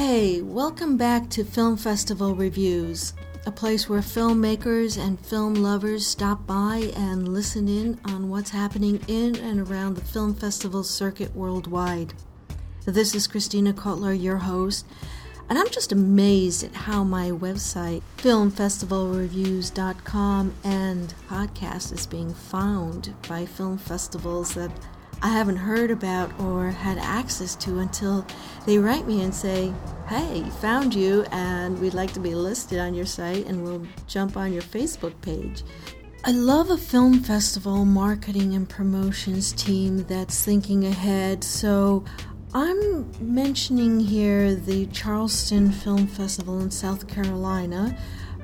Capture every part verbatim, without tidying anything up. Hey, welcome back to Film Festival Reviews, a place where filmmakers and film lovers stop by and listen in on what's happening in and around the film festival circuit worldwide. This is Christina Kotler, your host, and I'm just amazed at how my website, film festival reviews dot com, and podcast is being found by film festivals that I haven't heard about or had access to until they write me and say, hey, found you and we'd like to be listed on your site and we'll jump on your Facebook page. I love a film festival marketing and promotions team that's thinking ahead, so I'm mentioning here the Charleston Film Festival in South Carolina.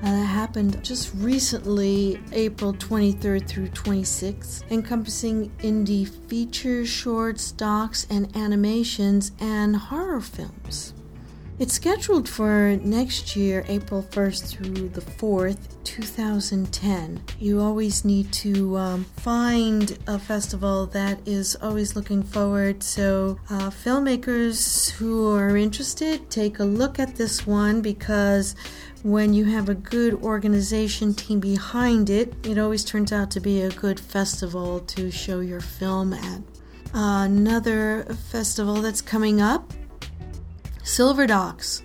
Uh, that happened just recently, April twenty-third through twenty-sixth, encompassing indie features, shorts, docs, and animations, and horror films. It's scheduled for next year, April first through the fourth, twenty ten. You always need to um, find a festival that is always looking forward. So uh, filmmakers who are interested, take a look at this one, because when you have a good organization team behind it, it always turns out to be a good festival to show your film at. Uh, another festival that's coming up, Silver Docs,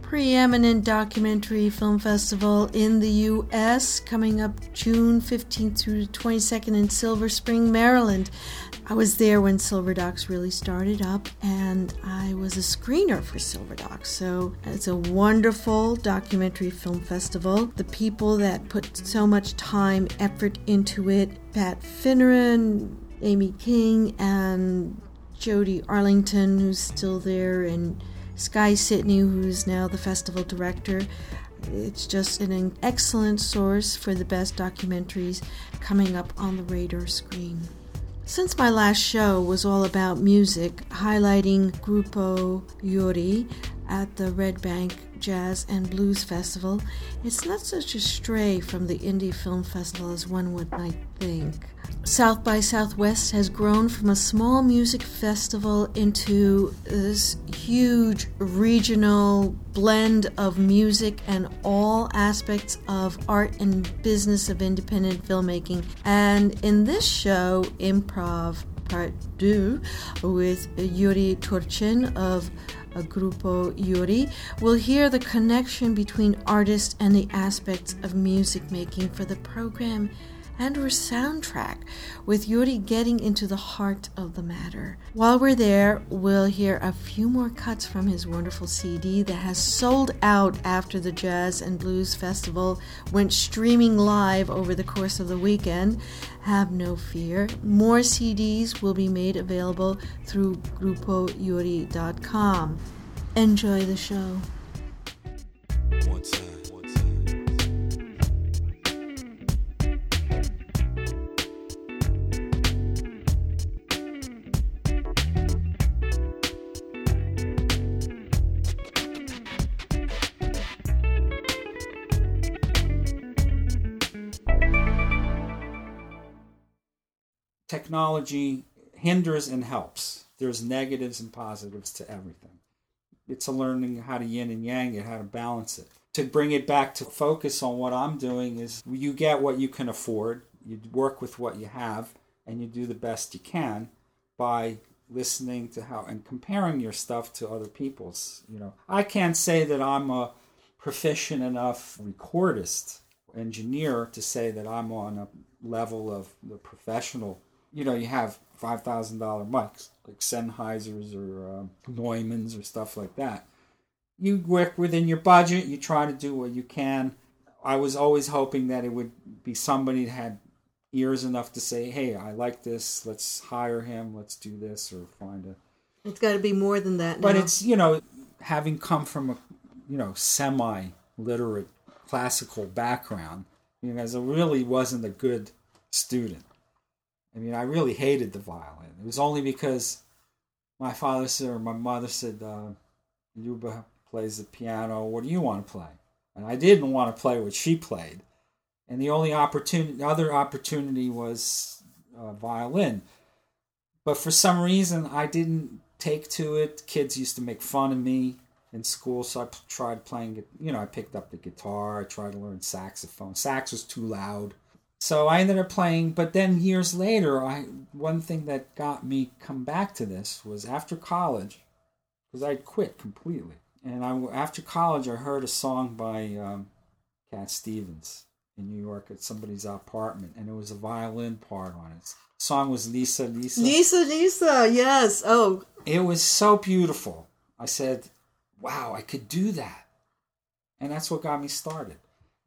preeminent documentary film festival in the U S, coming up June fifteenth through the twenty-second in Silver Spring, Maryland. I was there when Silver Docs really started up, and I was a screener for Silver Docs, so it's a wonderful documentary film festival. The people that put so much time, effort into it, Pat Finneran, Amy King, and Jody Arlington, who's still there, and Sky Sydney, who's now the festival director. It's just an excellent source for the best documentaries coming up on the radar screen. Since my last show was all about music, highlighting Grupo Yuri at the Red Bank Jazz and Blues Festival, it's not such a stray from the indie film festival as one would might think. South by Southwest has grown from a small music festival into this huge regional blend of music and all aspects of art and business of independent filmmaking. And in this show, Improv Part two, with Yuri Turchin of A Grupo Yuri, will hear the connection between artists and the aspects of music making for the program and her soundtrack, with Yuri getting into the heart of the matter. While we're there, we'll hear a few more cuts from his wonderful C D that has sold out after the Jazz and Blues Festival went streaming live over the course of the weekend. Have no fear. More C Ds will be made available through Grupo Yuri dot com. Enjoy the show. What's Technology hinders and helps. There's negatives and positives to everything. It's a learning how to yin and yang it, how to balance it. To bring it back to focus on what I'm doing is you get what you can afford, you work with what you have, and you do the best you can by listening to how and comparing your stuff to other people's. You know, I can't say that I'm a proficient enough recordist, engineer, to say that I'm on a level of the professional. You know, you have five thousand dollars mics, like Sennheisers or um, Neumanns or stuff like that. You work within your budget. You try to do what you can. I was always hoping that it would be somebody that had ears enough to say, hey, I like this. Let's hire him. Let's do this, or find a... It's got to be more than that now. But it's, you know, having come from a, you know, semi-literate classical background, you know, I really wasn't a good student. I mean, I really hated the violin. It was only because my father said, or my mother said, uh, Yuba plays the piano, what do you want to play? And I didn't want to play what she played. And the only opportunity, other opportunity was uh, violin. But for some reason, I didn't take to it. Kids used to make fun of me in school, so I tried playing, you know, I picked up the guitar, I tried to learn saxophone. Sax was too loud. So I ended up playing, but then years later, I one thing that got me come back to this was after college, because I quit completely. And I, after college, I heard a song by um, Cat Stevens in New York at somebody's apartment, and it was a violin part on it. The song was Lisa, Lisa. Lisa, Lisa, yes. Oh. It was so beautiful. I said, wow, I could do that. And that's what got me started.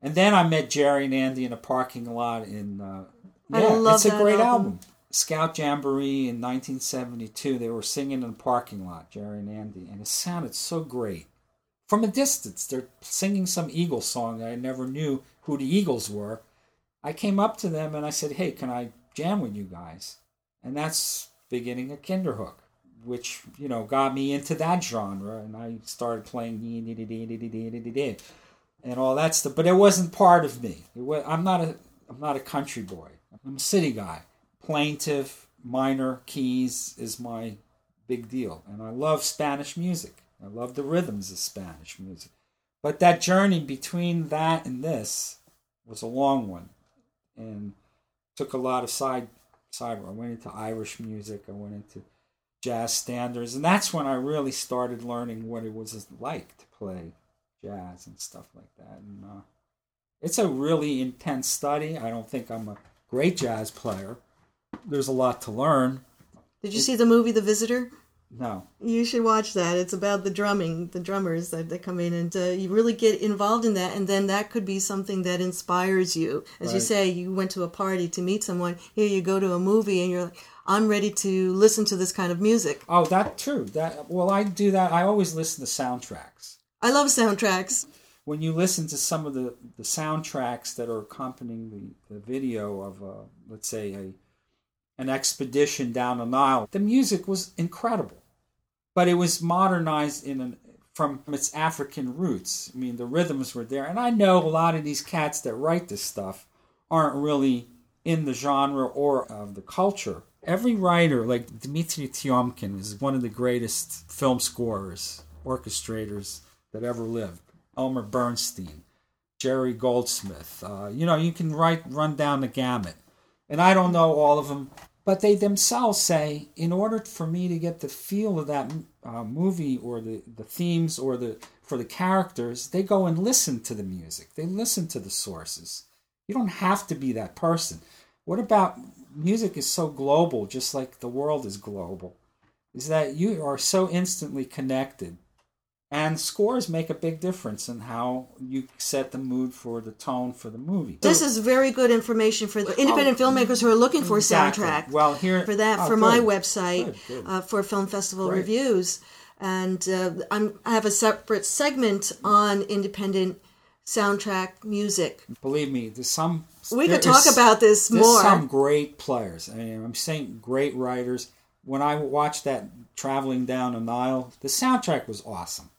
And then I met Jerry and Andy in a parking lot in, uh, yeah, I love it's a that great album. album. Scout Jamboree in nineteen seventy-two, they were singing in a parking lot, Jerry and Andy, and it sounded so great. From a distance, they're singing some Eagles song that I never knew who the Eagles were. I came up to them and I said, hey, can I jam with you guys? And that's beginning of Kinderhook, which, you know, got me into that genre, and I started playing and all that stuff, but it wasn't part of me. It was, I'm not a I'm not a country boy. I'm a city guy. Plaintive, minor keys is my big deal, and I love Spanish music. I love the rhythms of Spanish music. But that journey between that and this was a long one, and took a lot of side side. I went into Irish music. I went into jazz standards, and that's when I really started learning what it was like to play jazz and stuff like that. And uh, it's a really intense study. I don't think I'm a great jazz player. There's a lot to learn. Did you see the movie The Visitor? No. You should watch that. It's about the drumming, the drummers that, that come in, and uh, you really get involved in that, and then that could be something that inspires you. As right. You say, you went to a party to meet someone. Here you go to a movie, and you're like, I'm ready to listen to this kind of music. Oh, that too. That, well, I do that. I always listen to soundtracks. I love soundtracks. When you listen to some of the, the soundtracks that are accompanying the, the video of, a, let's say, a an expedition down the Nile, the music was incredible. But it was modernized in an, from its African roots. I mean, the rhythms were there. And I know a lot of these cats that write this stuff aren't really in the genre or of the culture. Every writer, like Dmitry Tiomkin, is one of the greatest film scorers, orchestrators that ever lived. Elmer Bernstein, Jerry Goldsmith. Uh, you know, you can write, run down the gamut. And I don't know all of them, but they themselves say, in order for me to get the feel of that uh, movie or the, the themes or the for the characters, they go and listen to the music. They listen to the sources. You don't have to be that person. What about music is so global, just like the world is global, is that you are so instantly connected. And scores make a big difference in how you set the mood for the tone for the movie. This is very good information for the independent oh, filmmakers who are looking for exactly. soundtrack. Well, here for that, oh, for good. my website, good, good. Uh, for Film Festival Great. Reviews, and uh, I'm, I have a separate segment on independent soundtrack music. Believe me, there's some. We there could talk is, about this there's more. Some great players. I mean, I'm saying great writers. When I watched that Traveling Down the Nile, the soundtrack was awesome.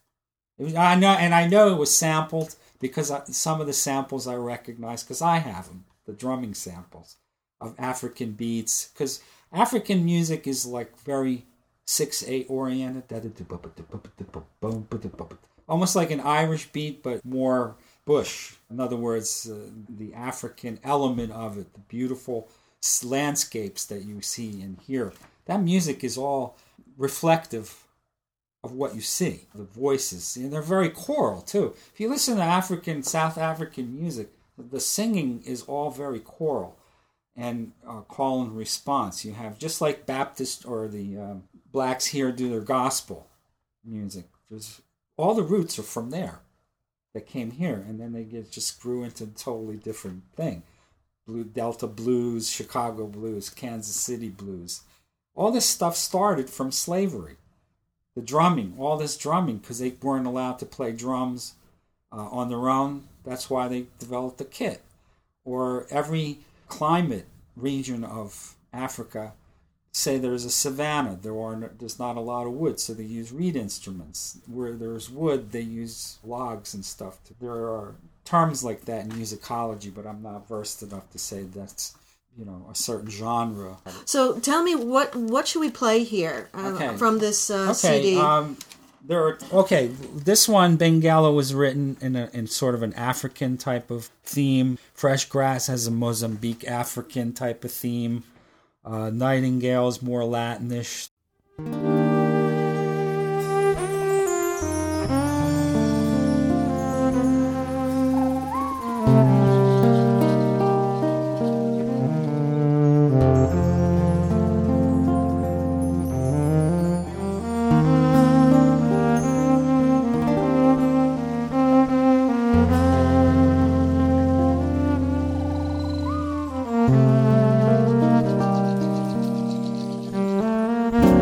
It was, I know, and I know it was sampled because I, some of the samples I recognize because I have them, the drumming samples of African beats. Because African music is like very six eight oriented, almost like an Irish beat, but more bush. In other words, uh, the African element of it, the beautiful landscapes that you see and hear. That music is all reflective of what you see, the voices, and they're very choral too. If you listen to African, South African music, the singing is all very choral and uh, call and response. You have just like Baptist or the um, blacks here do their gospel music. There's, all the roots are from there that came here, and then they get just grew into a totally different thing. Blue Delta blues, Chicago blues, Kansas City blues. All this stuff started from slavery. The drumming, all this drumming, because they weren't allowed to play drums uh, on their own. That's why they developed the kit. Or every climate region of Africa, say there's a savanna, there are there's not a lot of wood, so they use reed instruments. Where there's wood, they use logs and stuff. There are terms like that in musicology, but I'm not versed enough to say that's, you know, a certain genre. So tell me, what what should we play here uh, okay. from this uh, okay. C D? Um, There are okay. This one, Bengala, was written in a in sort of an African type of theme. Fresh Grass has a Mozambique African type of theme. Uh, Nightingale is more Latinish. Thank you.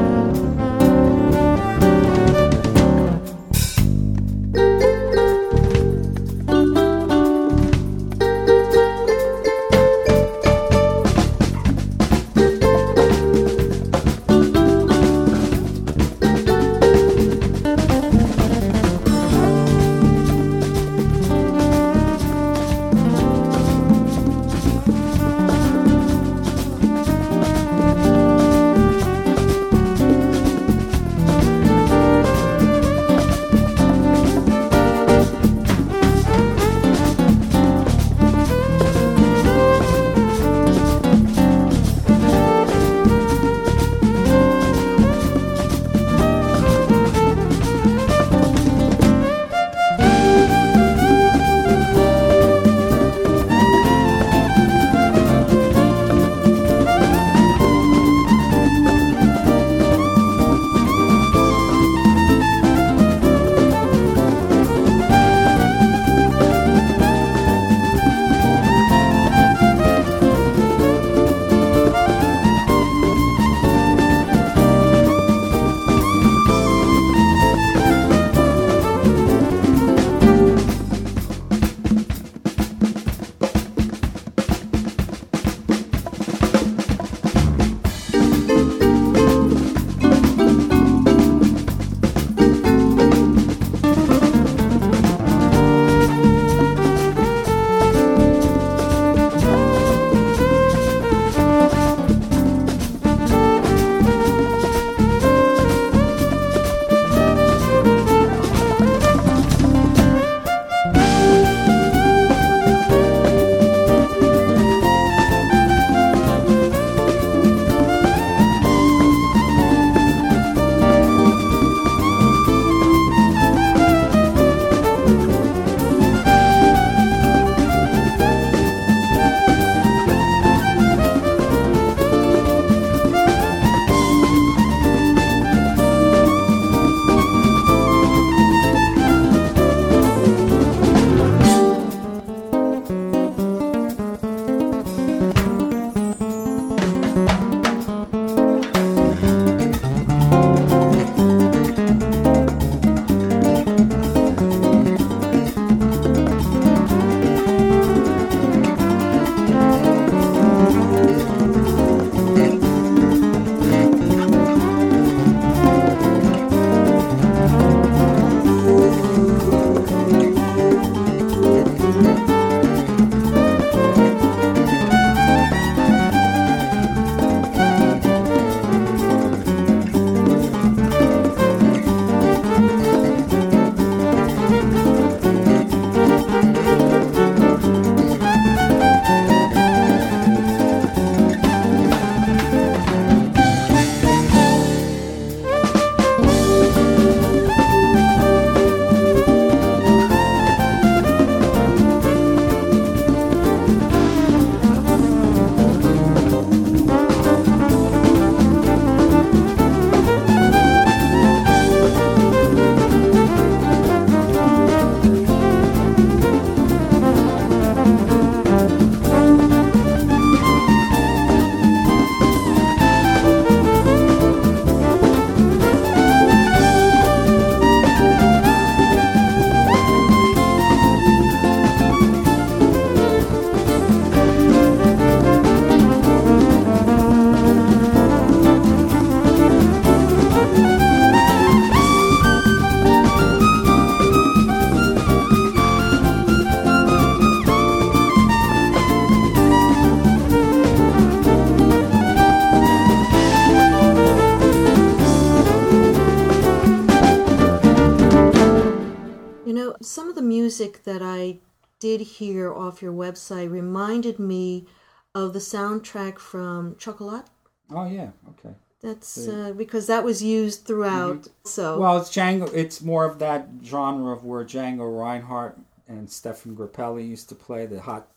music that I did hear off your website reminded me of the soundtrack from Chocolat. Oh, yeah, okay. That's uh, because that was used throughout. Mm-hmm. So well, it's Django. It's more of that genre of where Django Reinhardt and Stephane Grappelli used to play the hot,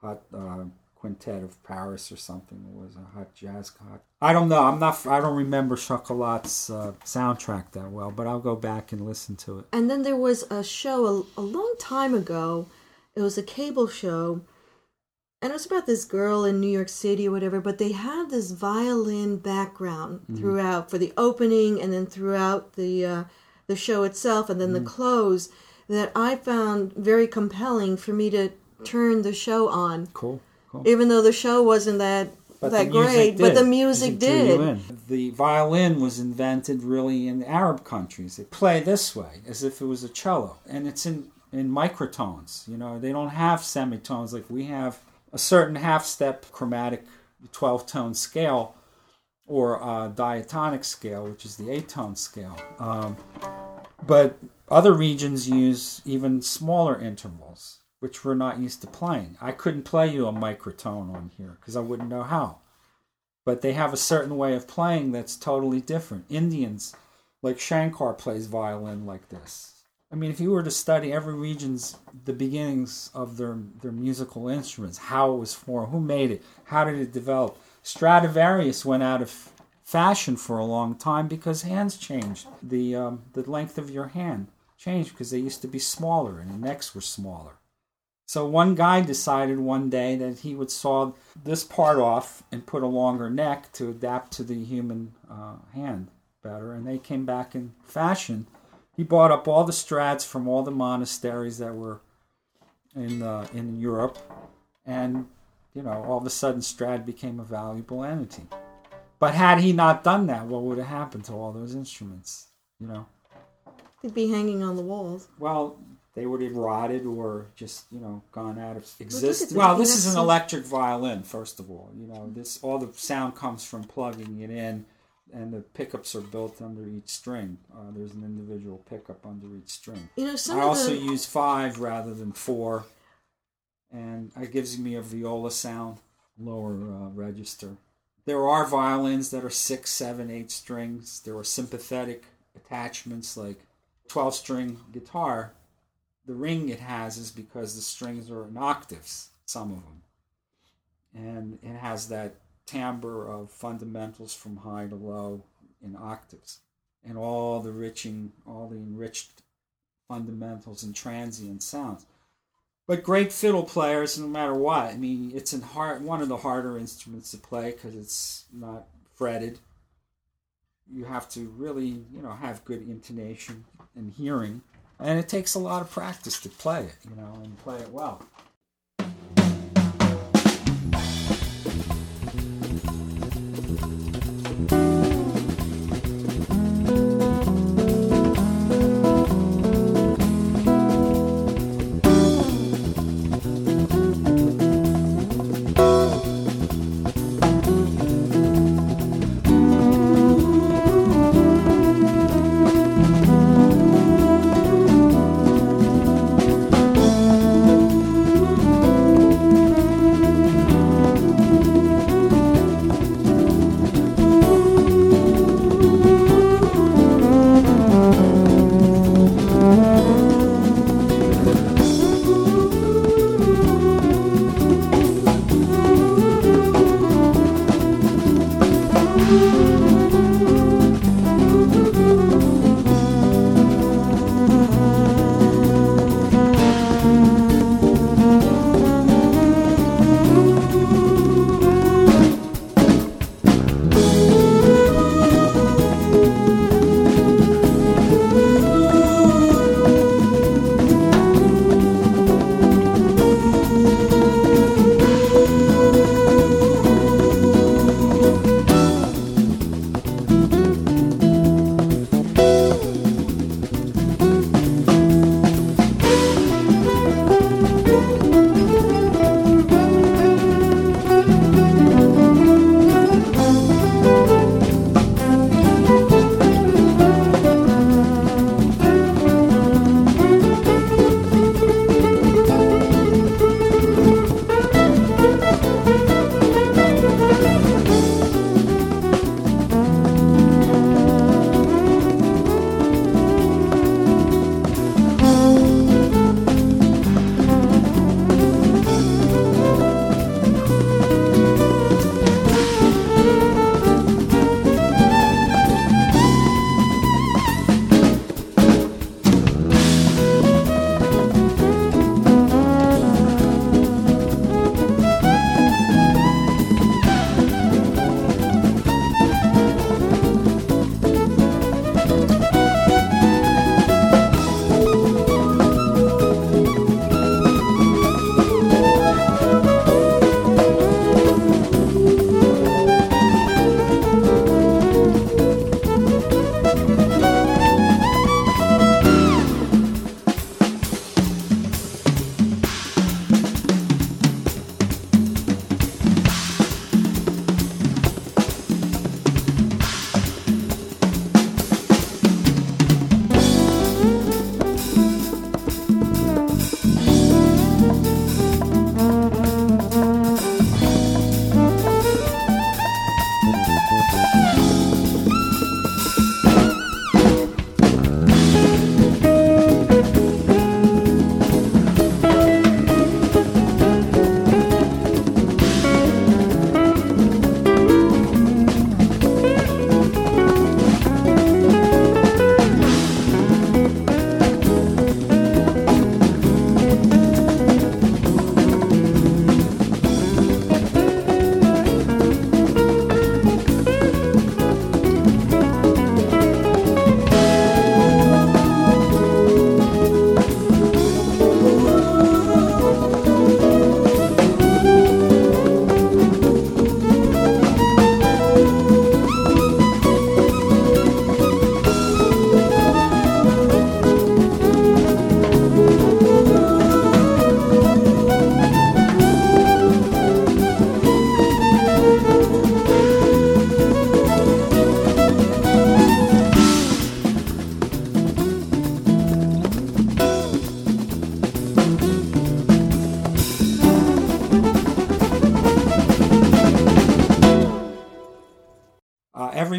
hot uh, Quintet of Paris or something. It was a hot jazz. Hot. I don't know. I'm not. I don't remember Chocolat's uh, soundtrack that well, but I'll go back and listen to it. And then there was a show a, a long time ago. It was a cable show. And it was about this girl in New York City or whatever, but they had this violin background mm-hmm. throughout for the opening and then throughout the uh, the show itself and then mm-hmm. the close that I found very compelling for me to turn the show on. Cool, cool. Even though the show wasn't that, that great, but the music did. The violin was invented really in the Arab countries. They play this way, as if it was a cello, and it's in, in microtones. You know, they don't have semitones like we have. A certain half-step chromatic twelve-tone scale or uh, diatonic scale, which is the eight-tone scale. Um, but other regions use even smaller intervals, which we're not used to playing. I couldn't play you a microtone on here because I wouldn't know how. But they have a certain way of playing that's totally different. Indians, like Shankar, plays violin like this. I mean, if you were to study every region's, the beginnings of their, their musical instruments, how it was formed, who made it, how did it develop. Stradivarius went out of fashion for a long time because hands changed. The um, the length of your hand changed because they used to be smaller and the necks were smaller. So one guy decided one day that he would saw this part off and put a longer neck to adapt to the human uh, hand better, and they came back in fashion. He bought up all the strats from all the monasteries that were in uh, in Europe, and you know, all of a sudden, Strad became a valuable entity. But had he not done that, what would have happened to all those instruments? You know, they'd be hanging on the walls. Well, they would have rotted or just you know gone out of existence. Well, this is an electric violin, first of all. You know, this all the sound comes from plugging it in. And the pickups are built under each string. Uh, there's an individual pickup under each string. You know, some I of also the... use five rather than four, and it gives me a viola sound, lower uh, register. There are violins that are six, seven, eight strings. There are sympathetic attachments like twelve-string guitar. The ring it has is because the strings are in octaves, some of them, and it has that timbre of fundamentals from high to low in octaves, and all the enriching, all the enriched fundamentals and transient sounds. But great fiddle players, no matter what, I mean, it's in hard, one of the harder instruments to play because it's not fretted. You have to really, you know, have good intonation and hearing, and it takes a lot of practice to play it, you know, and play it well.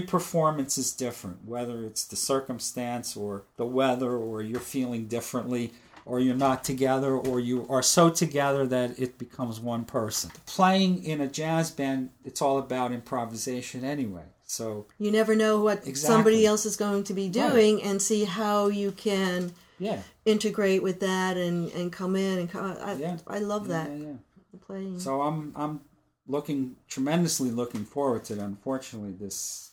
performance is different, whether it's the circumstance or the weather or you're feeling differently or you're not together or you are so together that it becomes one person. Playing in a jazz band, it's all about improvisation anyway. So you never know what exactly somebody else is going to be doing, right, and see how you can yeah. integrate with that and, and come in and come. I yeah. I love that. Yeah, yeah, yeah. Playing. So I'm I'm looking tremendously looking forward to it. Unfortunately, this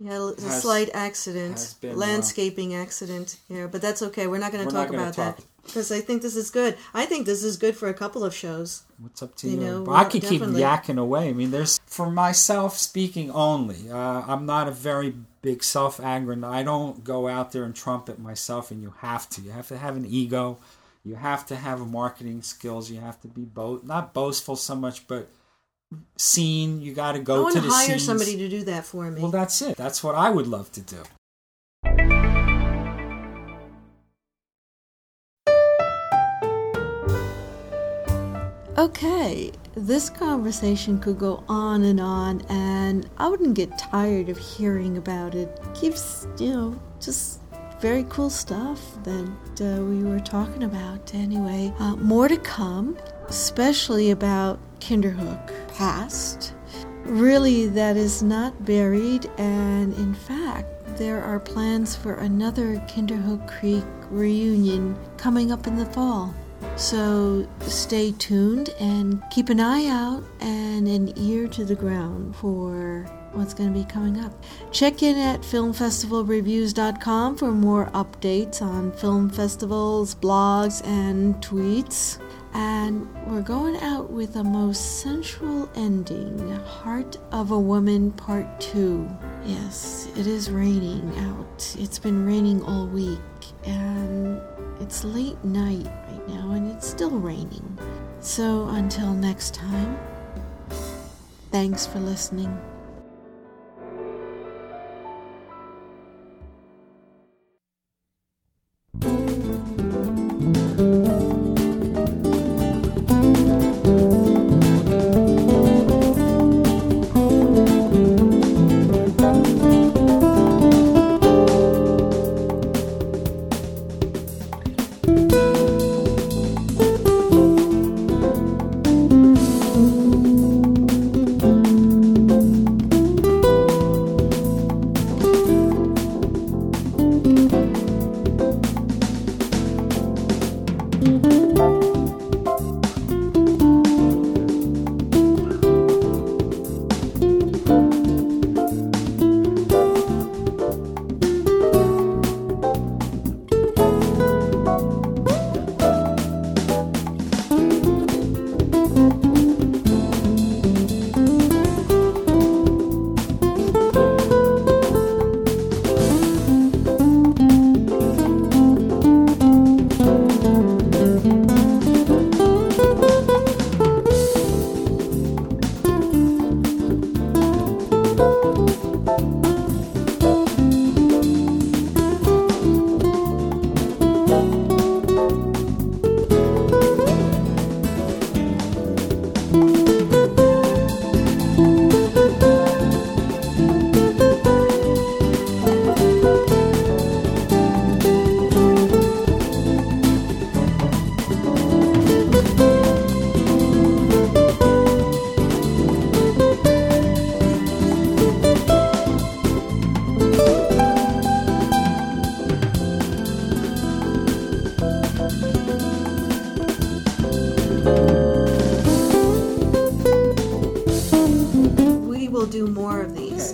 yeah it's a slight accident, been, landscaping uh, accident here, but that's okay. We're not going to talk about talk. that because I think this is good. I think this is good for a couple of shows. What's up to you? you? Know, well, I could definitely keep yakking away. I mean, there's, for myself speaking only, uh, I'm not a very big self-agron. I don't go out there and trumpet myself, and you have to. You have to have an ego. You have to have marketing skills. You have to be, bo- not boastful so much, but seen. You got to go I to the scenes. I want to hire somebody to do that for me. Well, that's it. That's what I would love to do. Okay, this conversation could go on and on, and I wouldn't get tired of hearing about it. It keeps, you know, just very cool stuff that uh, we were talking about anyway. Uh, more to come, especially about Kinderhook past. Really, that is not buried, and in fact, there are plans for another Kinderhook Creek reunion coming up in the fall. So stay tuned and keep an eye out and an ear to the ground for what's going to be coming up. Check in at film festival reviews dot com for more updates on film festivals, blogs, and tweets. And we're going out with a most sensual ending, Heart of a Woman Part two. Yes, it is raining out. It's been raining all week, and it's late night right now, and it's still raining. So until next time, thanks for listening.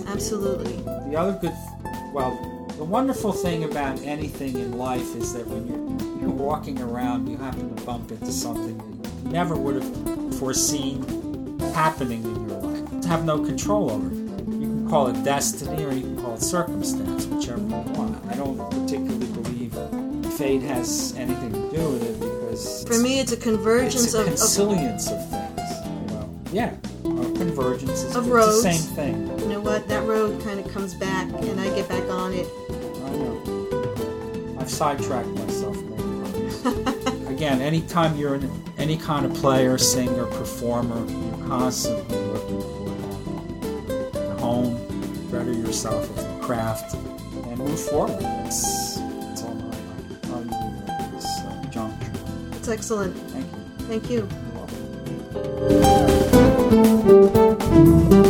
Absolutely. The other good, well, the wonderful thing about anything in life is that when you're, you're walking around, you happen to bump into something that you never would have foreseen happening in your life. You have no control over it. You can call it destiny or you can call it circumstance, whichever you want. I don't particularly believe fate has anything to do with it because... For me, it's a convergence it's a of... It's a consilience of, of things. You know? Yeah. Convergence is of roads. The same thing. You know what? That road kind of comes back, and I get back on it. I know. I've sidetracked myself many times. Again, anytime you're in any kind of player, singer, performer, you're constantly looking for that. Home, better your yourself with your craft and move forward. That's, that's all I like. All you need at this uh, juncture. That's excellent. Thank you. Thank you. You're welcome.